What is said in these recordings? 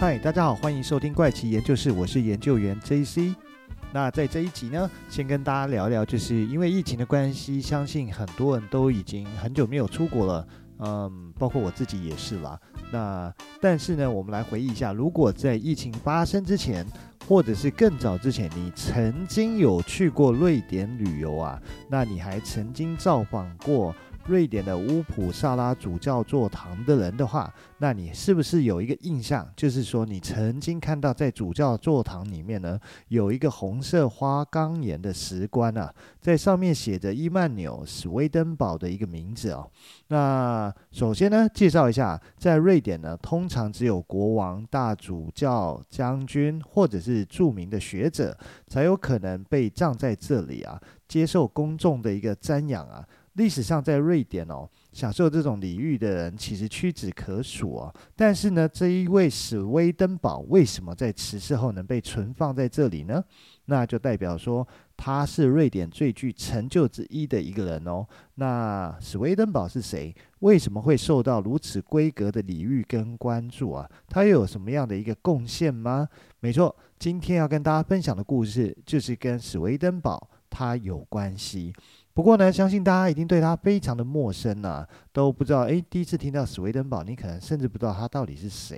嗨，大家好，欢迎收听怪奇研究室，我是研究员 JC。 那在这一集呢，先跟大家聊聊，就是因为疫情的关系，相信很多人都已经很久没有出国了，包括我自己也是啦。那但是呢，我们来回忆一下，如果在疫情发生之前或者是更早之前，你曾经有去过瑞典旅游啊，那你还曾经造访过瑞典的乌普萨拉主教座堂的人的话，那你是不是有一个印象，就是说你曾经看到在主教座堂里面呢，有一个红色花岗岩的石棺啊，在上面写着伊曼纽·史威登堡的一个名字哦。那首先呢，介绍一下，在瑞典呢，通常只有国王、大主教、将军或者是著名的学者才有可能被葬在这里啊，接受公众的一个瞻仰啊。历史上在瑞典哦，享受这种礼遇的人其实屈指可数哦。但是呢，这一位史威登堡为什么在辞世后能被存放在这里呢？那就代表说他是瑞典最具成就之一的一个人哦。那史威登堡是谁？为什么会受到如此规格的礼遇跟关注啊？他又有什么样的一个贡献吗？没错，今天要跟大家分享的故事就是跟史威登堡他有关系。不过呢，相信大家一定对他非常的陌生啊，都不知道，第一次听到史威登堡，你可能甚至不知道他到底是谁。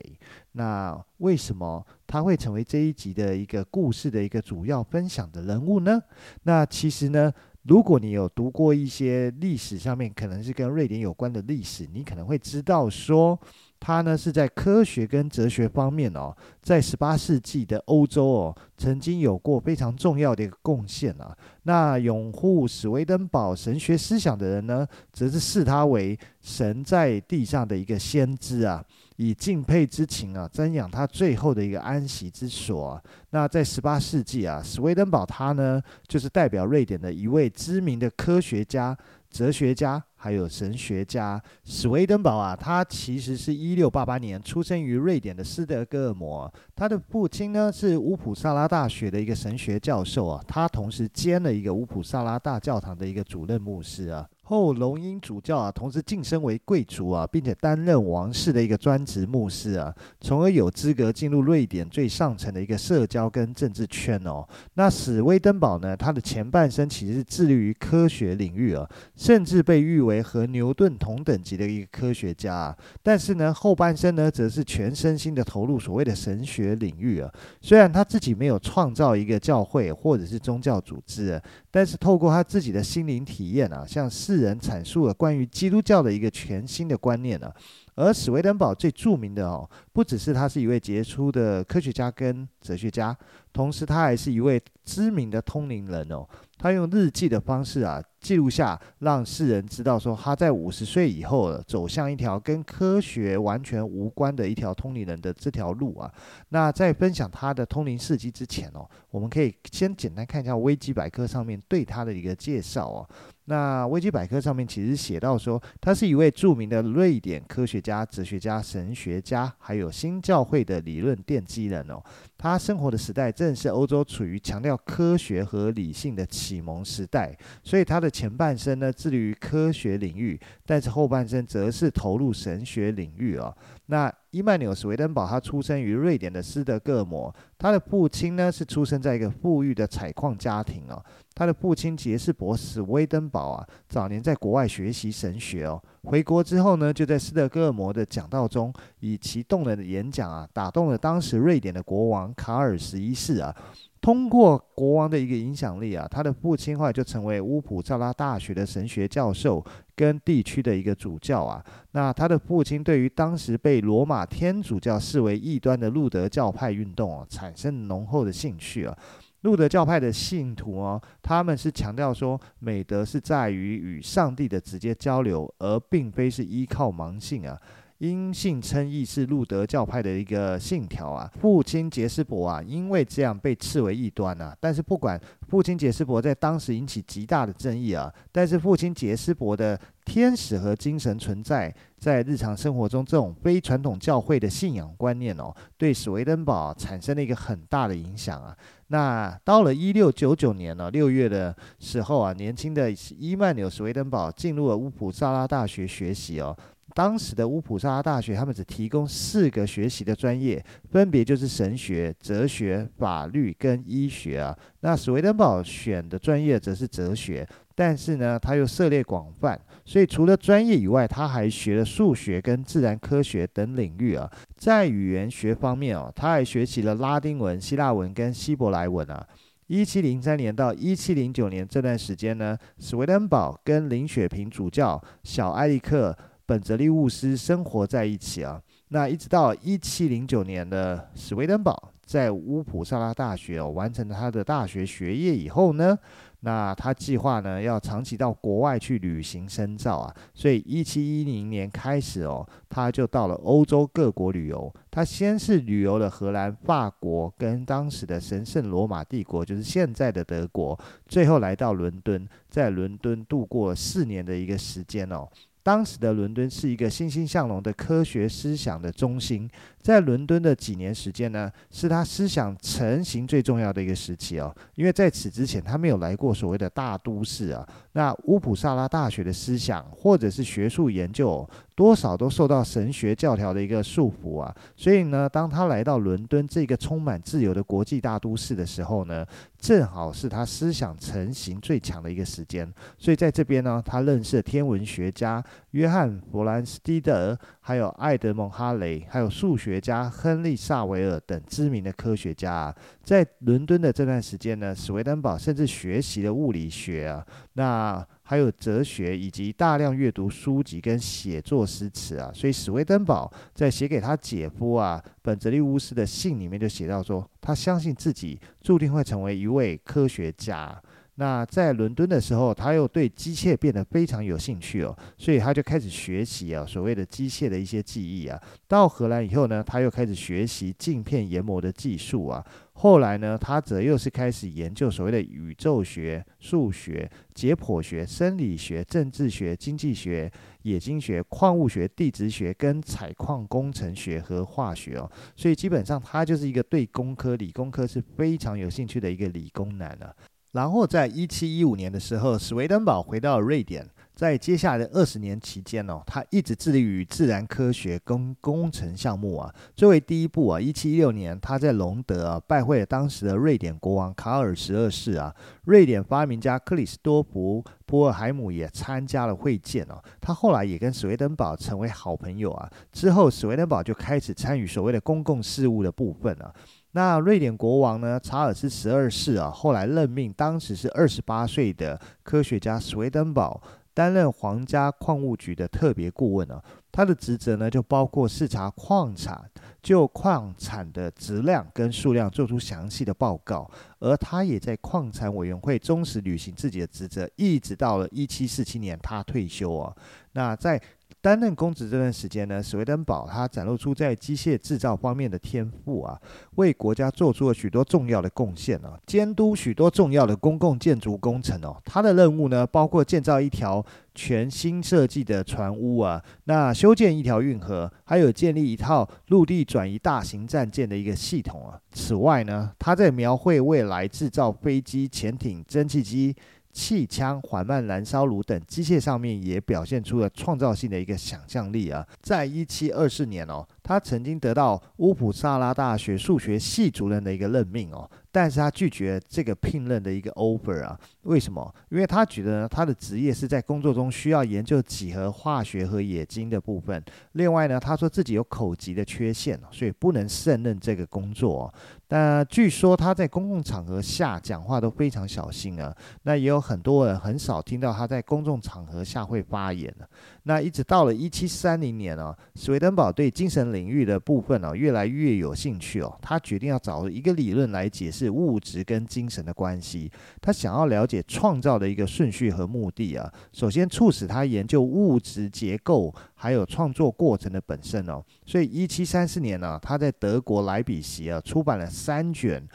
那为什么他会成为这一集的一个故事的一个主要分享的人物呢？那其实呢，如果你有读过一些历史上面可能是跟瑞典有关的历史，你可能会知道说他呢是在科学跟哲学方面哦，在18世纪的欧洲哦，曾经有过非常重要的一个贡献啊。那拥护史威登堡神学思想的人呢，则是视他为神在地上的一个先知啊，以敬佩之情啊，瞻仰他最后的一个安息之所啊。那在18世纪啊，史威登堡他呢，就是代表瑞典的一位知名的科学家、哲学家还有神学家。史威登堡啊，他其实是1688年出生于瑞典的斯德哥尔摩。他的父亲呢，是乌普萨拉大学的一个神学教授啊，他同时兼了一个乌普萨拉大教堂的一个主任牧师啊。后龙音主教啊，同时晋升为贵族啊，并且担任王室的一个专职牧师啊，从而有资格进入瑞典最上层的一个社交跟政治圈哦。那史威登堡呢，他的前半生其实是致力于科学领域啊，甚至被誉为和牛顿同等级的一个科学家啊。但是呢，后半生呢，则是全身心的投入所谓的神学领域啊。虽然他自己没有创造一个教会或者是宗教组织啊，但是透过他自己的心灵体验啊，像世人阐述了关于基督教的一个全新的观念啊。而史威登堡最著名的哦，不只是他是一位杰出的科学家跟哲学家，同时他还是一位知名的通灵人哦。他用日记的方式啊，记录下让世人知道说他在50岁以后走向一条跟科学完全无关的一条通灵人的这条路啊。那在分享他的通灵事迹之前哦，我们可以先简单看一下维基百科上面对他的一个介绍哦。那维基百科上面其实写到说，他是一位著名的瑞典科学家、哲学家、神学家，还有新教会的理论奠基人哦。他生活的时代正是欧洲处于强调科学和理性的启蒙时代，所以他的前半生呢，致力于科学领域，但是后半生则是投入神学领域哦。那伊曼纽·史威登堡他出生于瑞典的斯德哥尔摩，他的父亲呢是出生在一个富裕的采矿家庭哦。他的父亲杰士伯·史威登堡啊，早年在国外学习神学哦，回国之后呢，就在斯德哥尔摩的讲道中，以其动人的演讲啊，打动了当时瑞典的国王卡尔11世啊。通过国王的一个影响力啊，他的父亲后来就成为乌普萨拉大学的神学教授跟地区的一个主教啊。那他的父亲对于当时被罗马天主教视为异端的路德教派运动啊，产生浓厚的兴趣啊。路德教派的信徒哦，他们是强调说美德是在于与上帝的直接交流，而并非是依靠盲信啊。因信称义是路德教派的一个信条啊。父亲杰斯伯啊，因为这样被斥为异端啊。但是不管父亲杰斯伯在当时引起极大的争议啊，但是父亲杰斯伯的天使和精神存在在日常生活中这种非传统教会的信仰观念哦，对史威登堡产生了一个很大的影响啊。那到了1699年呢，6月的时候啊，年轻的伊曼纽·史威登堡进入了乌普萨拉大学学习哦。当时的乌普萨拉大学他们只提供4个学习的专业，分别就是神学、哲学、法律跟医学啊。那史维登堡选的专业则是哲学，但是呢他又涉猎广泛，所以除了专业以外，他还学了数学跟自然科学等领域啊。在语言学方面哦，他还学习了拉丁文、希腊文跟希伯来文啊。1703年到1709年这段时间呢，史维登堡跟林雪平主教、小埃利克、本泽利牧师生活在一起啊。那一直到1709年的史维登堡在乌普萨拉大学完成他的大学学业以后呢，那他计划呢要长期到国外去旅行深造啊，所以1710年开始哦，他就到了欧洲各国旅游。他先是旅游了荷兰、法国跟当时的神圣罗马帝国，就是现在的德国，最后来到伦敦，在伦敦度过4年的一个时间哦。当时的伦敦是一个欣欣向荣的科学思想的中心，在伦敦的几年时间呢，是他思想成型最重要的一个时期哦。因为在此之前他没有来过所谓的大都市啊。那乌普萨拉大学的思想或者是学术研究，多少都受到神学教条的一个束缚啊。所以呢，当他来到伦敦这个充满自由的国际大都市的时候呢，正好是他思想成型最强的一个时间。所以在这边呢，他认识了天文学家约翰·弗兰斯蒂德，还有爱德蒙·哈雷，还有数学家亨利·萨维尔等知名的科学家。在伦敦的这段时间呢，史维登堡甚至学习了物理学啊，那还有哲学，以及大量阅读书籍跟写作诗词啊。所以史维登堡在写给他姐夫啊本泽利乌斯的信里面就写到说，他相信自己注定会成为一位科学家。那在伦敦的时候，他又对机械变得非常有兴趣哦，所以他就开始学习啊所谓的机械的一些技艺啊。到荷兰以后呢，他又开始学习镜片研磨的技术啊。后来呢，他则又是开始研究所谓的宇宙学、数学、解剖学、生理学、政治学、经济学、冶金学、矿物学、地质学跟采矿工程学和化学哦。所以基本上他就是一个对工科、理工科是非常有兴趣的一个理工男啊。然后在1715年的时候，史维登堡回到瑞典。在接下来的20年期间，他一直致力于自然科学跟工程项目啊。作为第一步啊，1716年他在隆德，拜会了当时的瑞典国王卡尔12世啊。瑞典发明家克里斯多弗·波尔海姆也参加了会见哦。他后来也跟史维登堡成为好朋友啊。之后史维登堡就开始参与所谓的公共事务的部分啊。那瑞典国王呢，查尔斯12世啊，后来任命当时是28岁的科学家史维登堡担任皇家矿务局的特别顾问啊。他的职责呢，就包括视察矿产，就矿产的质量跟数量做出详细的报告。而他也在矿产委员会忠实履行自己的职责，一直到了1747年他退休啊。那在担任公职这段时间呢，史维登堡他展露出在机械制造方面的天赋啊，为国家做出了许多重要的贡献啊，监督许多重要的公共建筑工程哦。他的任务呢，包括建造一条全新设计的船坞啊，那修建一条运河，还有建立一套陆地转移大型战舰的一个系统啊。此外呢，他在描绘未来制造飞机、潜艇、蒸汽机、气枪、缓慢燃烧炉等机械上面也表现出了创造性的一个想象力啊。在1724年哦，他曾经得到乌普萨拉大学数学系主任的一个任命哦，但是他拒绝这个聘任的一个 offer 啊。为什么？因为他觉得他的职业是在工作中需要研究几何、化学和冶金的部分。另外呢，他说自己有口疾的缺陷，所以不能胜任这个工作。那据说他在公共场合下讲话都非常小心啊。那也有很多人很少听到他在公众场合下会发言。那一直到了1730年，史维登堡对精神领域的部分，越来越有兴趣哦。他决定要找一个理论来解释物质跟精神的关系。他想要了解创造的一个顺序和目的啊。首先促使他研究物质结构，还有创作过程的本身哦。所以1734年呢，他在德国莱比锡，出版了3卷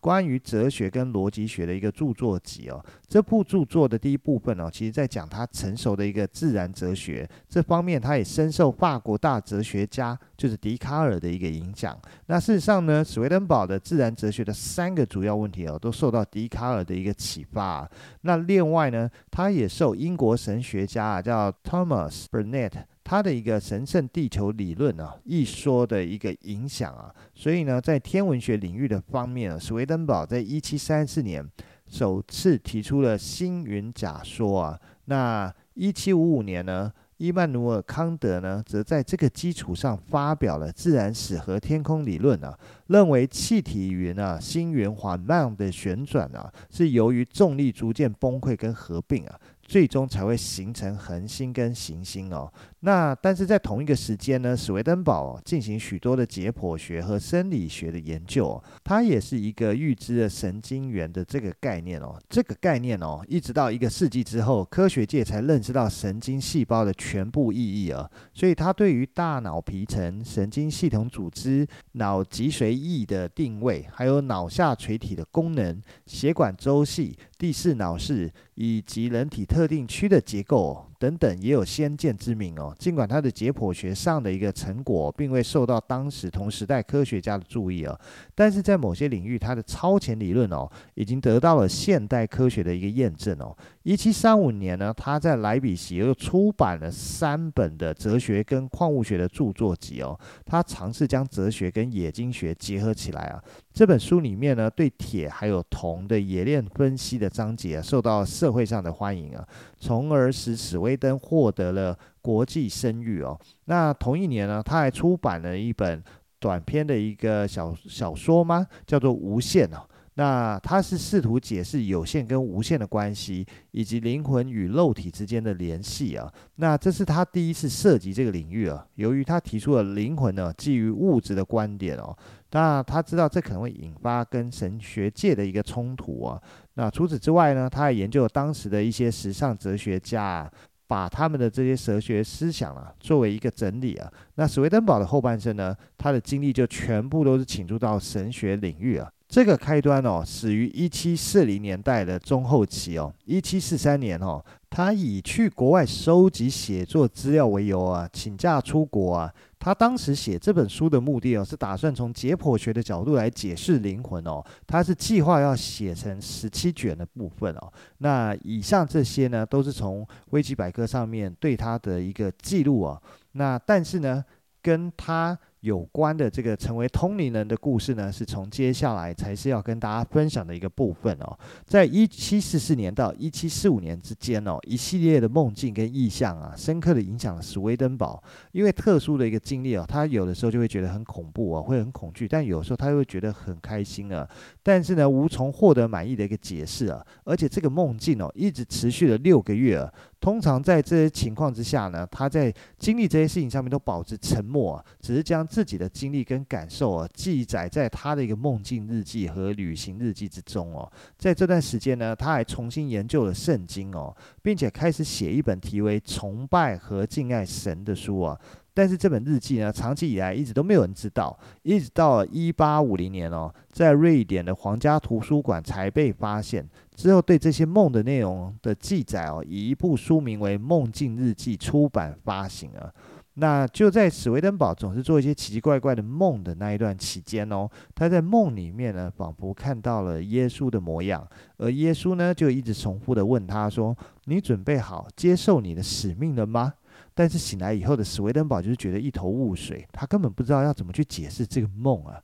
关于哲学跟逻辑学的一个著作集哦。这部著作的第一部分哦，其实在讲他成熟的一个自然哲学这方面，他也深受法国大哲学家就是笛卡尔的一个影响。那事实上呢，史维登堡的自然哲学的3个主要问题哦，都受到笛卡尔的一个启发。那另外呢，他也受英国神学家叫 Thomas Burnett 他的一个神圣地球理论啊一说的一个影响啊，所以呢在天文学领域的方面啊，史维登堡在1734年首次提出了星云假说啊。那1755年呢，伊曼努尔康德呢则在这个基础上发表了自然史和天空理论啊，认为气体云啊星云缓慢的旋转啊是由于重力逐渐崩溃跟合并啊，最终才会形成恒星跟行星哦。那但是在同一个时间呢，史维登堡进行许多的解剖学和生理学的研究哦，它也是一个预知了神经元的这个概念哦。这个概念哦，一直到一个世纪之后，科学界才认识到神经细胞的全部意义啊。所以它对于大脑皮层、神经系统组织、脑脊髓液的定位，还有脑下垂体的功能、血管周系、第四脑室以及人体特定区的结构哦等等也有先见之明哦。尽管他的解剖学上的一个成果并未受到当时同时代科学家的注意哦，但是在某些领域他的超前理论哦已经得到了现代科学的一个验证哦。1735年呢，他在莱比锡又出版了3本的哲学跟矿物学的著作集哦，他尝试将哲学跟冶金学结合起来啊。这本书里面呢，对铁还有铜的冶炼分析的章节啊，受到社会上的欢迎啊，从而使史威登获得了国际声誉哦。那同一年呢，他还出版了一本短篇的一个小说吗，叫做《无限》哦。那它是试图解释有限跟无限的关系，以及灵魂与肉体之间的联系啊。那这是他第一次涉及这个领域啊。由于他提出了灵魂呢基于物质的观点哦，那他知道这可能会引发跟神学界的一个冲突啊。那除此之外呢，他还研究了当时的一些时尚哲学家啊，把他们的这些哲学思想啊作为一个整理啊。那史维登堡的后半生呢，他的精力就全部都是倾注到神学领域啊。这个开端哦，始于1740年代的中后期哦。1743年哦，他以去国外收集写作资料为由啊，请假出国啊。他当时写这本书的目的哦，是打算从解剖学的角度来解释灵魂哦。他是计划要写成17卷的部分哦。那以上这些呢，都是从维基百科上面对他的一个记录啊。那但是呢，跟他有关的这个成为通灵人的故事呢，是从接下来才是要跟大家分享的一个部分哦。在1744年到1745年之间哦，一系列的梦境跟意象啊，深刻的影响了史威登堡。因为特殊的一个经历哦，他有的时候就会觉得很恐怖啊，会很恐惧，但有时候他又会觉得很开心啊。但是呢，无从获得满意的一个解释啊。而且这个梦境哦，一直持续了6个月啊。通常在这些情况之下呢，他在经历这些事情上面都保持沉默啊，只是将自己的经历跟感受啊记载在他的一个梦境日记和旅行日记之中哦。在这段时间呢，他还重新研究了圣经哦，并且开始写一本题为《崇拜和敬爱神》的书啊。但是这本日记呢，长期以来一直都没有人知道，一直到了1850年哦，在瑞典的皇家图书馆才被发现。之后对这些梦的内容的记载哦，以一部书名为《梦境日记》出版发行啊。那就在史维登堡总是做一些奇奇怪怪的梦的那一段期间哦，他在梦里面呢，仿佛看到了耶稣的模样，而耶稣呢，就一直重复的问他说：“你准备好接受你的使命了吗？”但是醒来以后的史维登堡就是觉得一头雾水，他根本不知道要怎么去解释这个梦啊。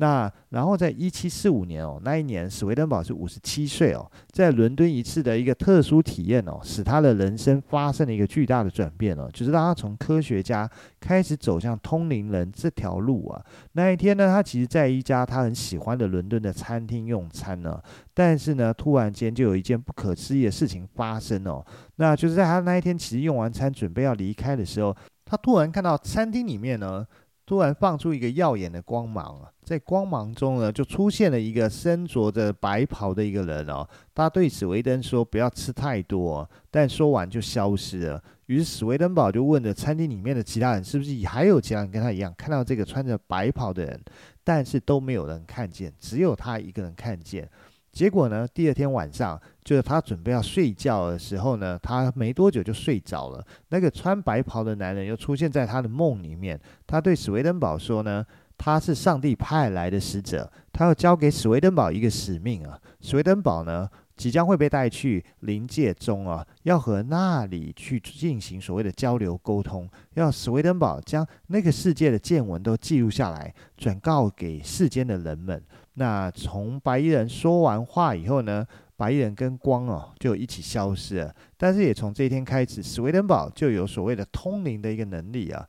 那然后在1745年哦，那一年史维登堡是57岁哦，在伦敦一次的一个特殊体验哦，使他的人生发生了一个巨大的转变哦，就是让他从科学家开始走向通灵人这条路啊。那一天呢，他其实在一家他很喜欢的伦敦的餐厅用餐呢，但是呢，突然间就有一件不可思议的事情发生哦，那就是在他那一天其实用完餐准备要离开的时候，他突然看到餐厅里面呢，突然放出一个耀眼的光芒啊。在光芒中呢，就出现了一个身着着白袍的一个人哦。他对史维登说不要吃太多哦，但说完就消失了。于是史维登堡就问了餐厅里面的其他人，是不是还有其他人跟他一样看到这个穿着白袍的人，但是都没有人看见，只有他一个人看见。结果呢，第二天晚上就是他准备要睡觉的时候呢，他没多久就睡着了。那个穿白袍的男人又出现在他的梦里面，他对史维登堡说呢，他是上帝派来的使者，他要交给史维登堡一个使命啊。史维登堡呢即将会被带去临界中啊，要和那里去进行所谓的交流沟通，要史威登堡将那个世界的见闻都记录下来，转告给世间的人们。那从白衣人说完话以后呢，白衣人跟光哦就一起消失了。但是也从这一天开始，史威登堡就有所谓的通灵的一个能力啊。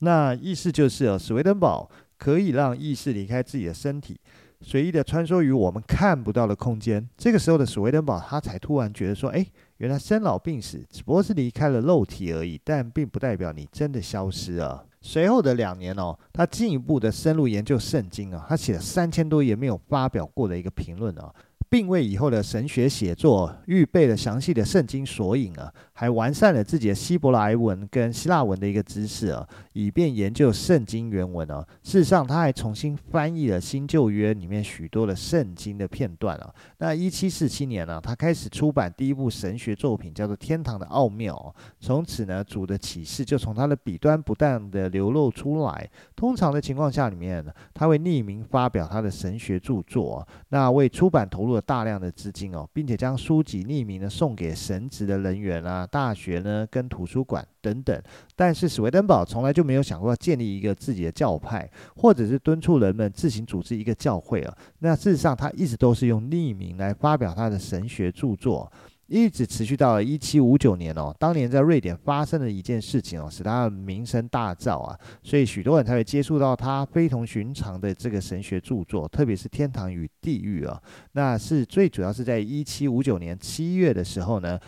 那意思就是史威登堡可以让意识离开自己的身体，随意的穿梭于我们看不到的空间。这个时候的史威登堡他才突然觉得说，原来生老病死只不过是离开了肉体而已，但并不代表你真的消失了。随后的2年哦，他进一步的深入研究圣经啊，他写了3000多页没有发表过的一个评论啊，并为以后的神学写作预备了详细的圣经索引啊，还完善了自己的希伯来文跟希腊文的一个知识啊，以便研究圣经原文啊。事实上，他还重新翻译了新旧约里面许多的圣经的片段啊。那1747年呢，他开始出版第一部神学作品，叫做《天堂的奥妙》啊。从此呢，主的启示就从他的笔端不断的流露出来。通常的情况下里面，他会匿名发表他的神学著作啊，那为出版投入了大量的资金哦，并且将书籍匿名的送给神职的人员啊、大学呢跟图书馆等等。但是史威登堡从来就没有想过建立一个自己的教派，或者是敦促人们自行组织一个教会啊。那事实上，他一直都是用匿名来发表他的神学著作。一直持续到了1759年哦，当年在瑞典发生的一件事情哦，使他的名声大噪啊，所以许多人才会接触到他非同寻常的这个神学著作，特别是《天堂与地狱》啊。那是最主要是在1759年7月的时候呢，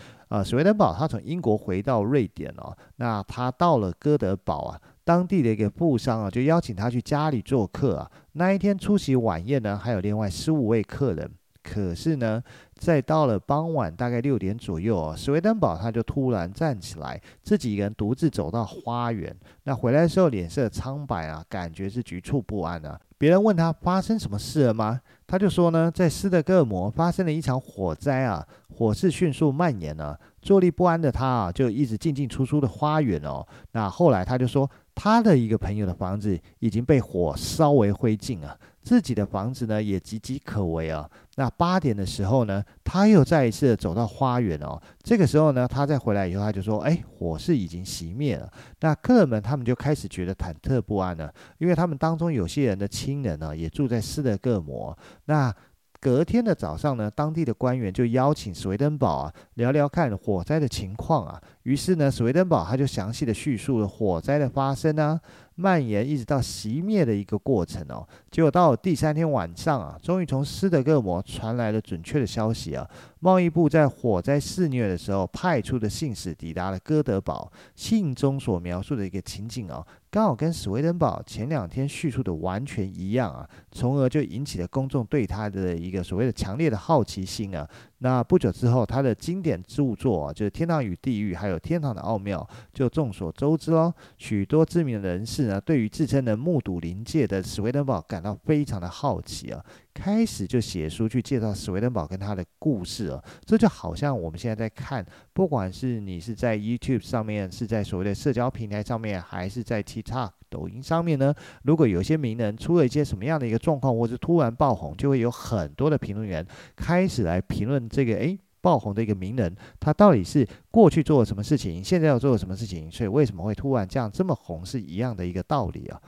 史威登堡他从英国回到瑞典哦，那他到了哥德堡啊，当地的一个富商啊就邀请他去家里做客啊。那一天出席晚宴呢，还有另外15位客人。可是呢，在到了傍晚大概6点左右哦，史威登堡他就突然站起来，自己一个人独自走到花园。那回来的时候脸色苍白啊，感觉是局促不安啊。别人问他发生什么事了吗？他就说呢，在斯德哥尔摩发生了一场火灾啊，火势迅速蔓延啊。坐立不安的他啊，就一直进进出出的花园哦。那后来他就说，他的一个朋友的房子已经被火烧为灰烬啊，自己的房子呢也岌岌可危啊。那8点的时候呢，他又再一次的走到花园哦。这个时候呢，他再回来以后，他就说，火势已经熄灭了。那客人们他们就开始觉得忐忑不安了，因为他们当中有些人的亲人呢，也住在斯德哥尔摩。那隔天的早上呢，当地的官员就邀请史威登堡啊聊聊看火灾的情况啊。于是呢，史威登堡他就详细的叙述了火灾的发生啊、蔓延一直到熄灭的一个过程哦。结果到了第3天晚上啊，终于从斯德哥尔摩传来了准确的消息啊，贸易部在火灾肆虐的时候派出的信使抵达了哥德堡。信中所描述的一个情景哦，刚好跟史威登堡前2天叙述的完全一样啊，从而就引起了公众对他的一个所谓的强烈的好奇心啊。那不久之后，他的经典著作就是《天堂与地狱》还有《天堂的奥妙》就众所周知喽。许多知名的人士呢，对于自称能目睹灵界的史威登堡感到非常的好奇啊，开始就写书去介绍史威登堡跟他的故事啊。这就好像我们现在在看，不管是你是在 YouTube 上面，是在所谓的社交平台上面，还是在 TikTok 抖音上面呢，如果有些名人出了一些什么样的一个状况，或是突然爆红，就会有很多的评论员开始来评论这个爆红的一个名人，他到底是过去做了什么事情，现在要做了什么事情，所以为什么会突然这样这么红，是一样的一个道理啊。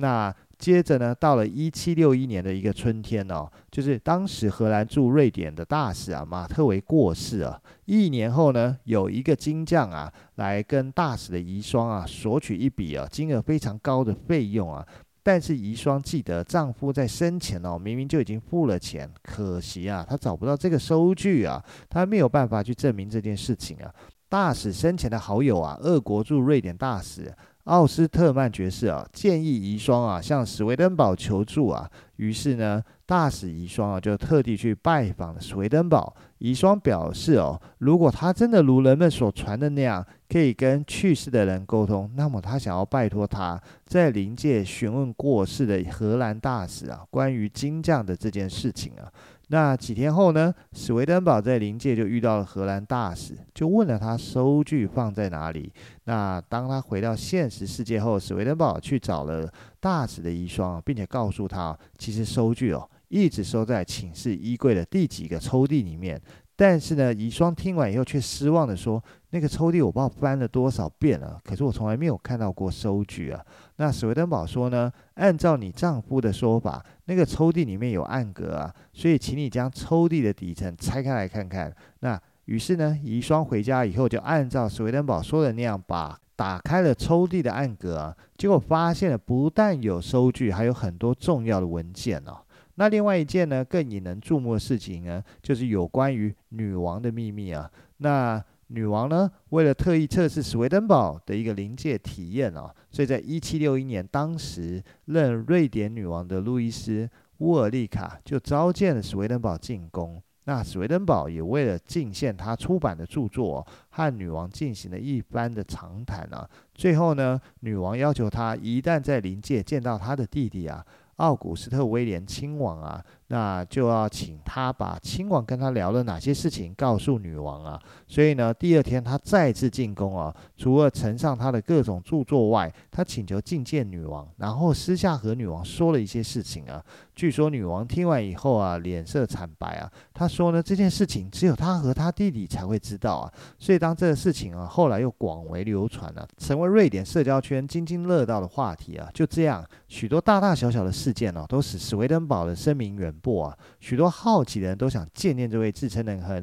那接着呢，到了1761年的一个春天哦，就是当时荷兰驻瑞典的大使啊马特维过世啊。1年后呢，有一个金匠啊来跟大使的遗孀啊索取一笔啊金额非常高的费用啊。但是遗孀记得丈夫在生前哦，明明就已经付了钱，可惜啊，她找不到这个收据啊，她没有办法去证明这件事情啊。大使生前的好友啊，俄国驻瑞典大使奥斯特曼爵士啊，建议遗孀啊向史威登堡求助啊。于是呢，大使遗孀啊就特地去拜访了史威登堡。遗孀表示哦，如果他真的如人们所传的那样，可以跟去世的人沟通，那么他想要拜托他在灵界询问过世的荷兰大使啊关于金匠的这件事情啊。那几天后呢，史威登堡在灵界就遇到了荷兰大使，就问了他收据放在哪里。那当他回到现实世界后，史威登堡去找了大使的遗孀，并且告诉他，其实收据一直收在寝室衣柜的第几个抽屉里面。但是呢，遗孀听完以后却失望的说，那个抽屉我不知道搬了多少遍了，可是我从来没有看到过收据啊。那史维登堡说呢，按照你丈夫的说法，那个抽屉里面有暗格啊，所以请你将抽屉的底层拆开来看看。那于是呢，遗孀回家以后就按照史维登堡说的那样把打开了抽屉的暗格啊，结果发现了不但有收据，还有很多重要的文件哦。那另外一件呢，更引人注目的事情呢，就是有关于女王的秘密啊。那女王呢，为了特意测试史维登堡的一个临界体验哦，所以在1761年，当时任瑞典女王的路易斯·乌尔丽卡就召见了史维登堡进宫。那史维登堡也为了进献他出版的著作，和女王进行了一番的长谈啊。最后呢，女王要求他一旦在临界见到他的弟弟啊，奥古斯特·威廉亲王啊，那就要请他把亲王跟他聊了哪些事情告诉女王啊。所以呢，第二天他再次进宫啊，除了呈上他的各种著作外，他请求觐见女王，然后私下和女王说了一些事情啊。据说女王听完以后啊，脸色惨白啊，她说呢，这件事情只有她和她弟弟才会知道啊。所以当这个事情啊后来又广为流传啊，成为瑞典社交圈津津乐道的话题啊。就这样，许多大大小小的事件啊，都使史维登堡的声名远播啊。许多好奇的人都想见见这位自称能和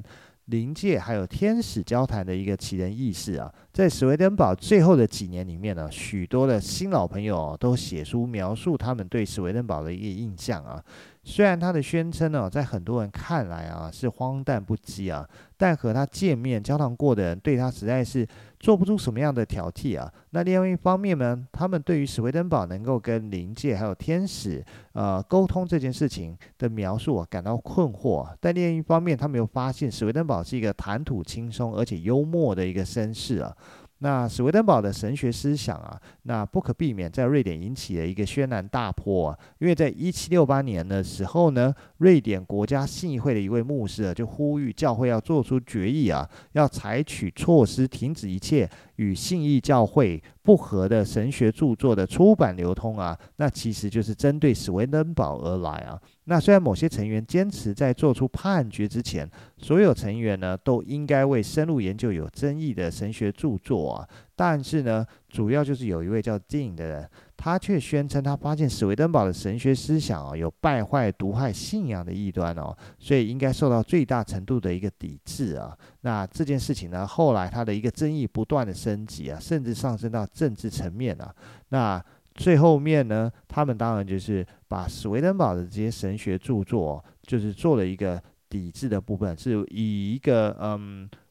灵界还有天使交谈的一个奇人异士啊。在史维登堡最后的几年里面呢，许多的新老朋友都写书描述他们对史维登堡的一个印象啊。虽然他的宣称呢，在很多人看来啊是荒诞不羁啊，但和他见面交谈过的人对他实在是做不出什么样的挑剔啊。那另外一方面呢，他们对于史维登堡能够跟灵界还有天使沟通这件事情的描述感到困惑啊。但另一方面，他们又发现史维登堡是一个谈吐轻松而且幽默的一个绅士啊。那史维登堡的神学思想啊，那不可避免在瑞典引起了一个轩然大波啊。因为在1768年的时候呢，瑞典国家信义会的一位牧师就呼吁教会要做出决议啊，要采取措施停止一切与信义教会不合的神学著作的出版流通啊。那其实就是针对史维登堡而来啊。那虽然某些成员坚持在做出判决之前，所有成员呢都应该为深入研究有争议的神学著作啊，但是呢，主要就是有一位叫丁的人，他却宣称他发现史维登堡的神学思想有败坏、毒害信仰的异端哦，所以应该受到最大程度的一个抵制啊。那这件事情呢，后来他的一个争议不断的升级啊，甚至上升到政治层面啊。那最后面呢，他们当然就是把史维登堡的这些神学著作，就是做了一个抵制的部分，是以一个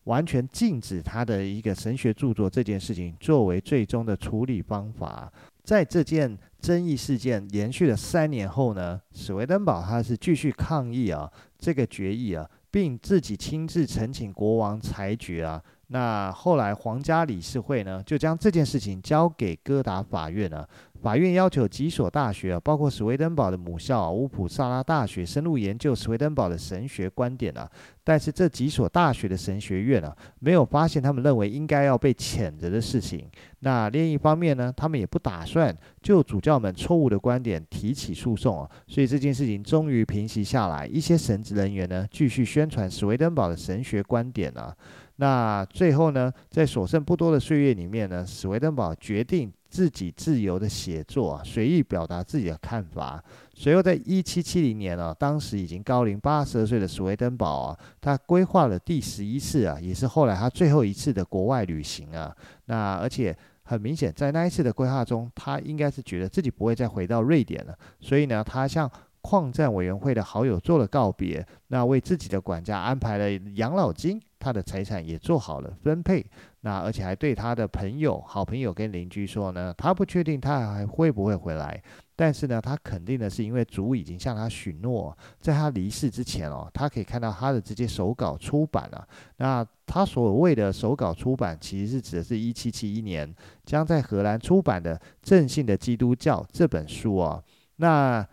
完全禁止他的一个神学著作这件事情作为最终的处理方法。在这件争议事件延续了3年后呢，史维登堡他是继续抗议啊这个决议啊，并自己亲自呈请国王裁决啊。那后来皇家理事会呢，就将这件事情交给哥达法院了。法院要求几所大学，包括史维登堡的母校乌普萨拉大学，深入研究史维登堡的神学观点啊。但是这几所大学的神学院啊，没有发现他们认为应该要被谴责的事情。那另一方面呢，他们也不打算就主教们错误的观点提起诉讼啊。所以这件事情终于平息下来，一些神职人员呢，继续宣传史维登堡的神学观点啊。那最后呢，在所剩不多的岁月里面呢，史维登堡决定自己自由的写作，随意表达自己的看法。随后在1770年啊，当时已经高龄82岁的史维登堡啊，他规划了第11次啊，也是后来他最后一次的国外旅行啊。那而且很明显，在那一次的规划中，他应该是觉得自己不会再回到瑞典了，所以呢，他向矿战委员会的好友做了告别，那为自己的管家安排了养老金，他的财产也做好了分配。那而且还对他的朋友、好朋友跟邻居说呢，他不确定他还会不会回来，但是呢，他肯定的是，因为主已经向他许诺，在他离世之前哦，他可以看到他的这些手稿出版了。那他所谓的手稿出版，其实是指的是1771年将在荷兰出版的《正信的基督教》这本书啊。那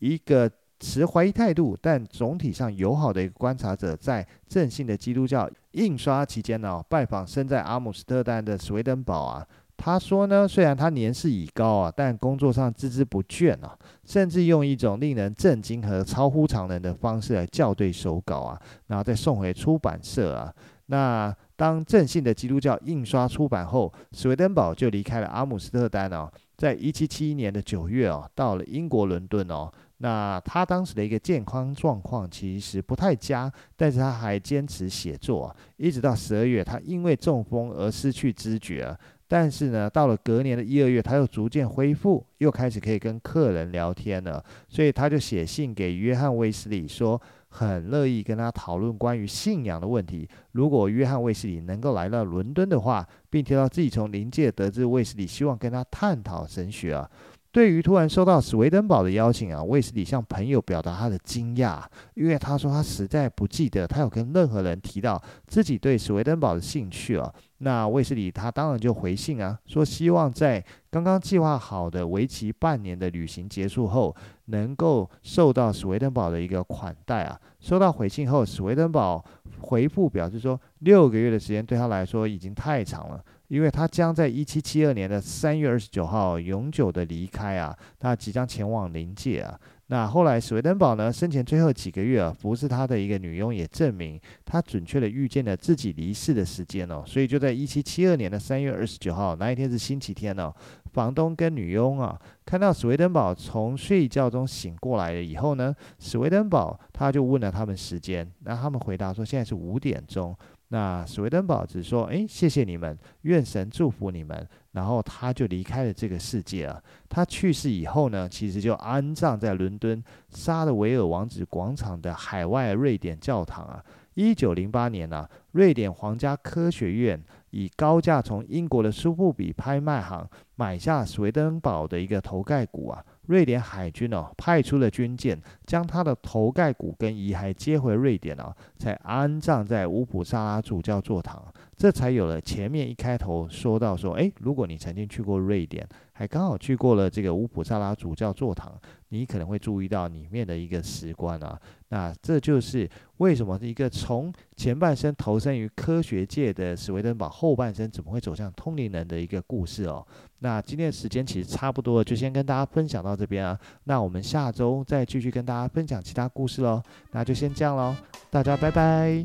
一个持怀疑态度但总体上友好的一个观察者，在正信的基督教印刷期间呢，拜访身在阿姆斯特丹的史维登堡啊。他说呢，虽然他年事已高啊，但工作上孜孜不倦啊，甚至用一种令人震惊和超乎常人的方式来校对手稿啊，然后再送回出版社啊。那当正信的基督教印刷出版后，史维登堡就离开了阿姆斯特丹哦，在1771年的9月哦，到了英国伦敦哦。那他当时的一个健康状况其实不太佳，但是他还坚持写作啊，一直到12月，他因为中风而失去知觉啊。但是呢，到了隔年的1、2月，他又逐渐恢复，又开始可以跟客人聊天了。所以他就写信给约翰·卫斯理说，很乐意跟他讨论关于信仰的问题。如果约翰·卫斯理能够来到伦敦的话，并提到自己从灵界得知卫斯理希望跟他探讨神学啊。对于突然收到史维登堡的邀请啊，卫斯理向朋友表达他的惊讶，因为他说他实在不记得他有跟任何人提到自己对史维登堡的兴趣啊。那卫斯理他当然就回信啊，说希望在刚刚计划好的为期半年的旅行结束后，能够受到史维登堡的一个款待啊。收到回信后，史维登堡回复表示说，6个月的时间对他来说已经太长了。因为他将在1772年的3月29号永久的离开啊，他即将前往灵界啊。那后来史维登堡呢，生前最后几个月啊，服侍他的一个女佣也证明他准确的预见了自己离世的时间哦，所以就在1772年的3月29号那一天是星期天哦，房东跟女佣啊看到史维登堡从睡觉中醒过来了以后呢，史维登堡他就问了他们时间，那他们回答说现在是5点钟。那史维登堡只说，谢谢你们，愿神祝福你们，然后他就离开了这个世界啊。他去世以后呢，其实就安葬在伦敦沙德维尔王子广场的海外瑞典教堂啊。1908年啊，瑞典皇家科学院以高价从英国的苏富比拍卖行买下史维登堡的一个头盖骨啊。瑞典海军哦派出了军舰，将他的头盖骨跟遗骸接回瑞典哦，才安葬在乌普萨拉主教座堂。这才有了前面一开头说到说，如果你曾经去过瑞典，还刚好去过了这个乌普萨拉主教座堂，你可能会注意到里面的一个石棺啊。那这就是为什么一个从前半生投身于科学界的史维登堡，后半生怎么会走向通灵人的一个故事哦。那今天的时间其实差不多了，就先跟大家分享到这边啊。那我们下周再继续跟大家分享其他故事咯。那就先这样咯，大家拜拜。